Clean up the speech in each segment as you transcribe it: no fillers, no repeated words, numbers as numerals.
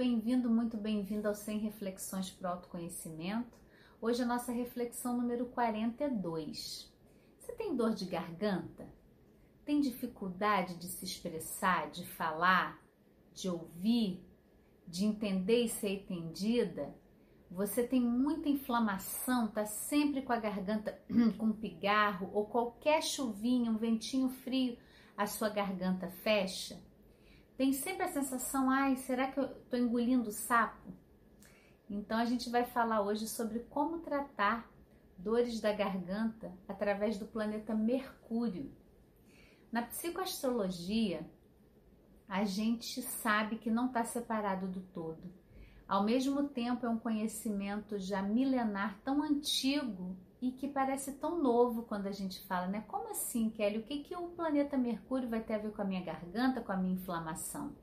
bem-vindo, muito bem-vindo ao Sem Reflexões para o Autoconhecimento. Hoje a nossa reflexão número 42. Você tem dor de garganta? Tem dificuldade de se expressar, de falar, de ouvir, de entender e ser entendida? Você tem muita inflamação, tá sempre com a garganta com pigarro ou qualquer chuvinha, um ventinho frio, a sua garganta fecha? Tem sempre a sensação, ai, será que eu tô engolindo sapo? Então a gente vai falar hoje sobre como tratar dores da garganta através do planeta Mercúrio. Na psicoastrologia, a gente sabe que não está separado do todo. Ao mesmo tempo, é um conhecimento já milenar, tão antigo e que parece tão novo quando a gente fala, né? Como assim, Kelly? O que o planeta Mercúrio vai ter a ver com a minha garganta, com a minha inflamação?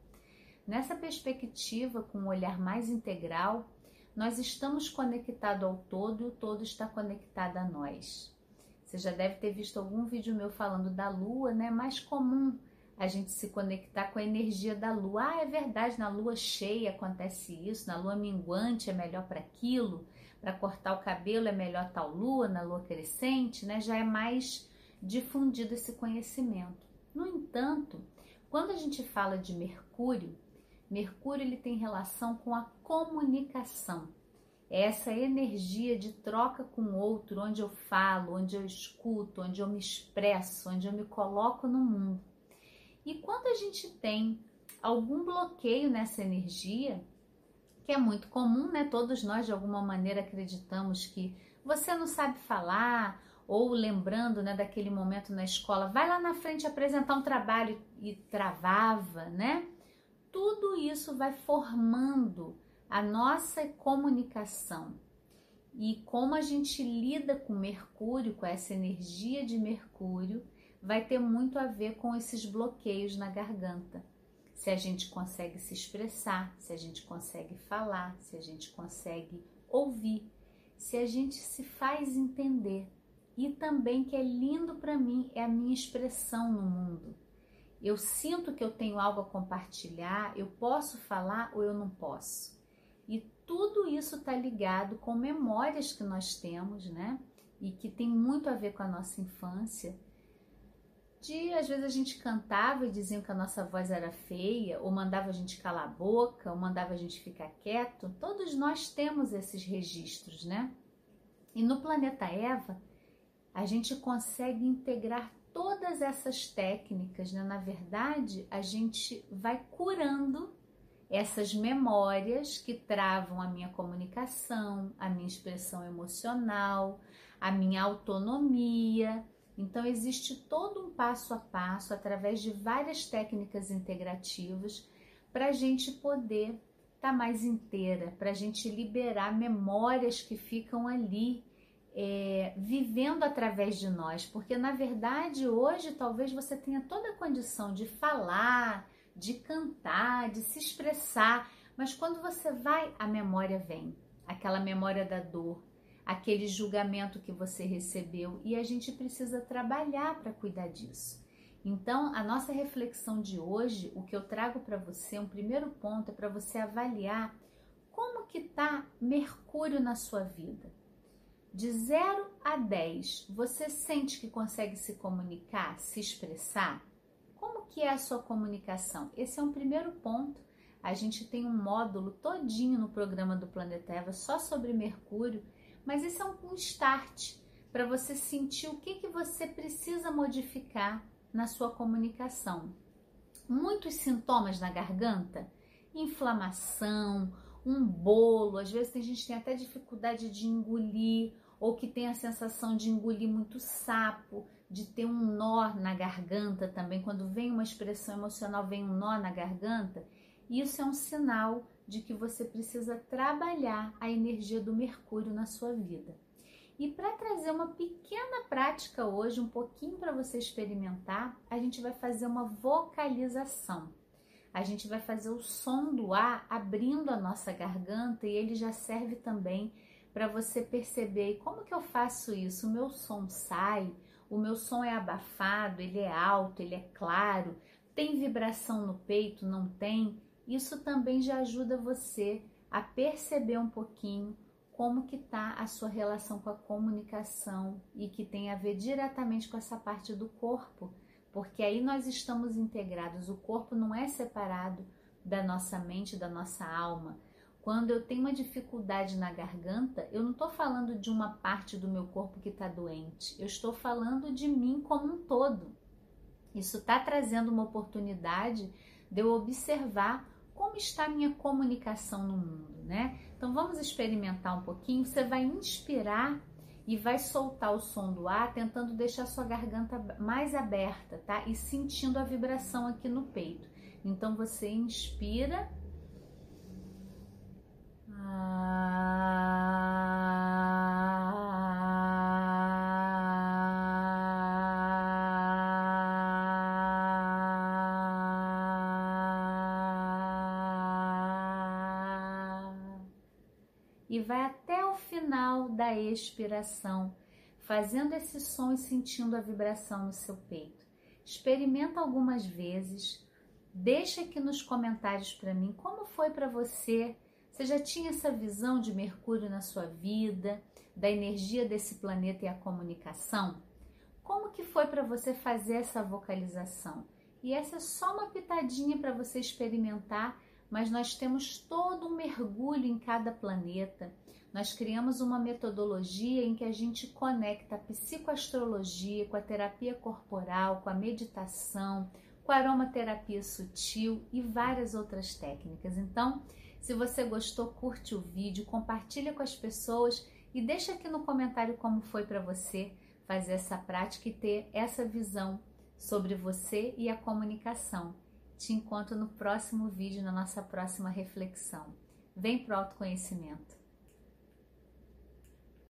Nessa perspectiva, com um olhar mais integral, nós estamos conectados ao todo e o todo está conectado a nós. Você já deve ter visto algum vídeo meu falando da Lua, né? É mais comum a gente se conectar com a energia da Lua. Ah, é verdade, na Lua cheia acontece isso, na Lua minguante é melhor para aquilo, para cortar o cabelo é melhor tal Lua, na Lua crescente, né? Já é mais difundido esse conhecimento. No entanto, quando a gente fala de Mercúrio, Mercúrio ele tem relação com a comunicação. É essa energia de troca com o outro, onde eu falo, onde eu escuto, onde eu me expresso, onde eu me coloco no mundo. E quando a gente tem algum bloqueio nessa energia, que é muito comum, né? Todos nós de alguma maneira acreditamos que você não sabe falar, ou lembrando, né, daquele momento na escola, vai lá na frente apresentar um trabalho e travava, né? Tudo isso vai formando a nossa comunicação. E como a gente lida com Mercúrio, com essa energia de Mercúrio, vai ter muito a ver com esses bloqueios na garganta. Se a gente consegue se expressar, se a gente consegue falar, se a gente consegue ouvir, se a gente se faz entender. E também que é lindo para mim, é a minha expressão no mundo. Eu sinto que eu tenho algo a compartilhar, eu posso falar ou eu não posso. E tudo isso está ligado com memórias que nós temos, né? E que tem muito a ver com a nossa infância. Às vezes a gente cantava e diziam que a nossa voz era feia, ou mandava a gente calar a boca, ou mandava a gente ficar quieto. Todos nós temos esses registros, né? E no planeta Eva, a gente consegue integrar todas essas técnicas, né? Na verdade, a gente vai curando essas memórias que travam a minha comunicação, a minha expressão emocional, a minha autonomia. Então, existe todo um passo a passo, através de várias técnicas integrativas, para a gente poder estar mais inteira, para a gente liberar memórias que ficam ali, vivendo através de nós. Porque, na verdade, hoje, talvez você tenha toda a condição de falar, de cantar, de se expressar, mas quando você vai, a memória vem, aquela memória da dor, aquele julgamento que você recebeu, e a gente precisa trabalhar para cuidar disso. Então, a nossa reflexão de hoje, o que eu trago para você, um primeiro ponto é para você avaliar como que está Mercúrio na sua vida. De 0 a 10, você sente que consegue se comunicar, se expressar? Como que é a sua comunicação? Esse é um primeiro ponto. A gente tem um módulo todinho no programa do Planeta Eva só sobre Mercúrio, mas isso é um start para você sentir o que você precisa modificar na sua comunicação. Muitos sintomas na garganta, inflamação, um bolo, às vezes a gente tem até dificuldade de engolir, ou que tem a sensação de engolir muito sapo, de ter um nó na garganta também. Quando vem uma expressão emocional, vem um nó na garganta, isso é um sinal de que você precisa trabalhar a energia do Mercúrio na sua vida. E para trazer uma pequena prática hoje, um pouquinho para você experimentar, a gente vai fazer uma vocalização. A gente vai fazer o som do ar abrindo a nossa garganta, e ele já serve também para você perceber como que eu faço isso, o meu som sai, o meu som é abafado, ele é alto, ele é claro, tem vibração no peito, não tem? Isso também já ajuda você a perceber um pouquinho como que está a sua relação com a comunicação e que tem a ver diretamente com essa parte do corpo, porque aí nós estamos integrados, o corpo não é separado da nossa mente, da nossa alma. Quando eu tenho uma dificuldade na garganta, eu não estou falando de uma parte do meu corpo que está doente, eu estou falando de mim como um todo. Isso está trazendo uma oportunidade de eu observar como está a minha comunicação no mundo, né? Então vamos experimentar um pouquinho. Você vai inspirar e vai soltar o som do ar, tentando deixar sua garganta mais aberta, tá? E sentindo a vibração aqui no peito. Então você inspira. E vai até o final da expiração, fazendo esse som e sentindo a vibração no seu peito. Experimenta algumas vezes, deixa aqui nos comentários para mim como foi para você. Você já tinha essa visão de Mercúrio na sua vida, da energia desse planeta e a comunicação? Como que foi para você fazer essa vocalização? E essa é só uma pitadinha para você experimentar. Mas nós temos todo um mergulho em cada planeta. Nós criamos uma metodologia em que a gente conecta a psicoastrologia com a terapia corporal, com a meditação, com a aromaterapia sutil e várias outras técnicas. Então, se você gostou, curte o vídeo, compartilha com as pessoas e deixa aqui no comentário como foi para você fazer essa prática e ter essa visão sobre você e a comunicação. Te encontro no próximo vídeo, na nossa próxima reflexão. Vem pro autoconhecimento!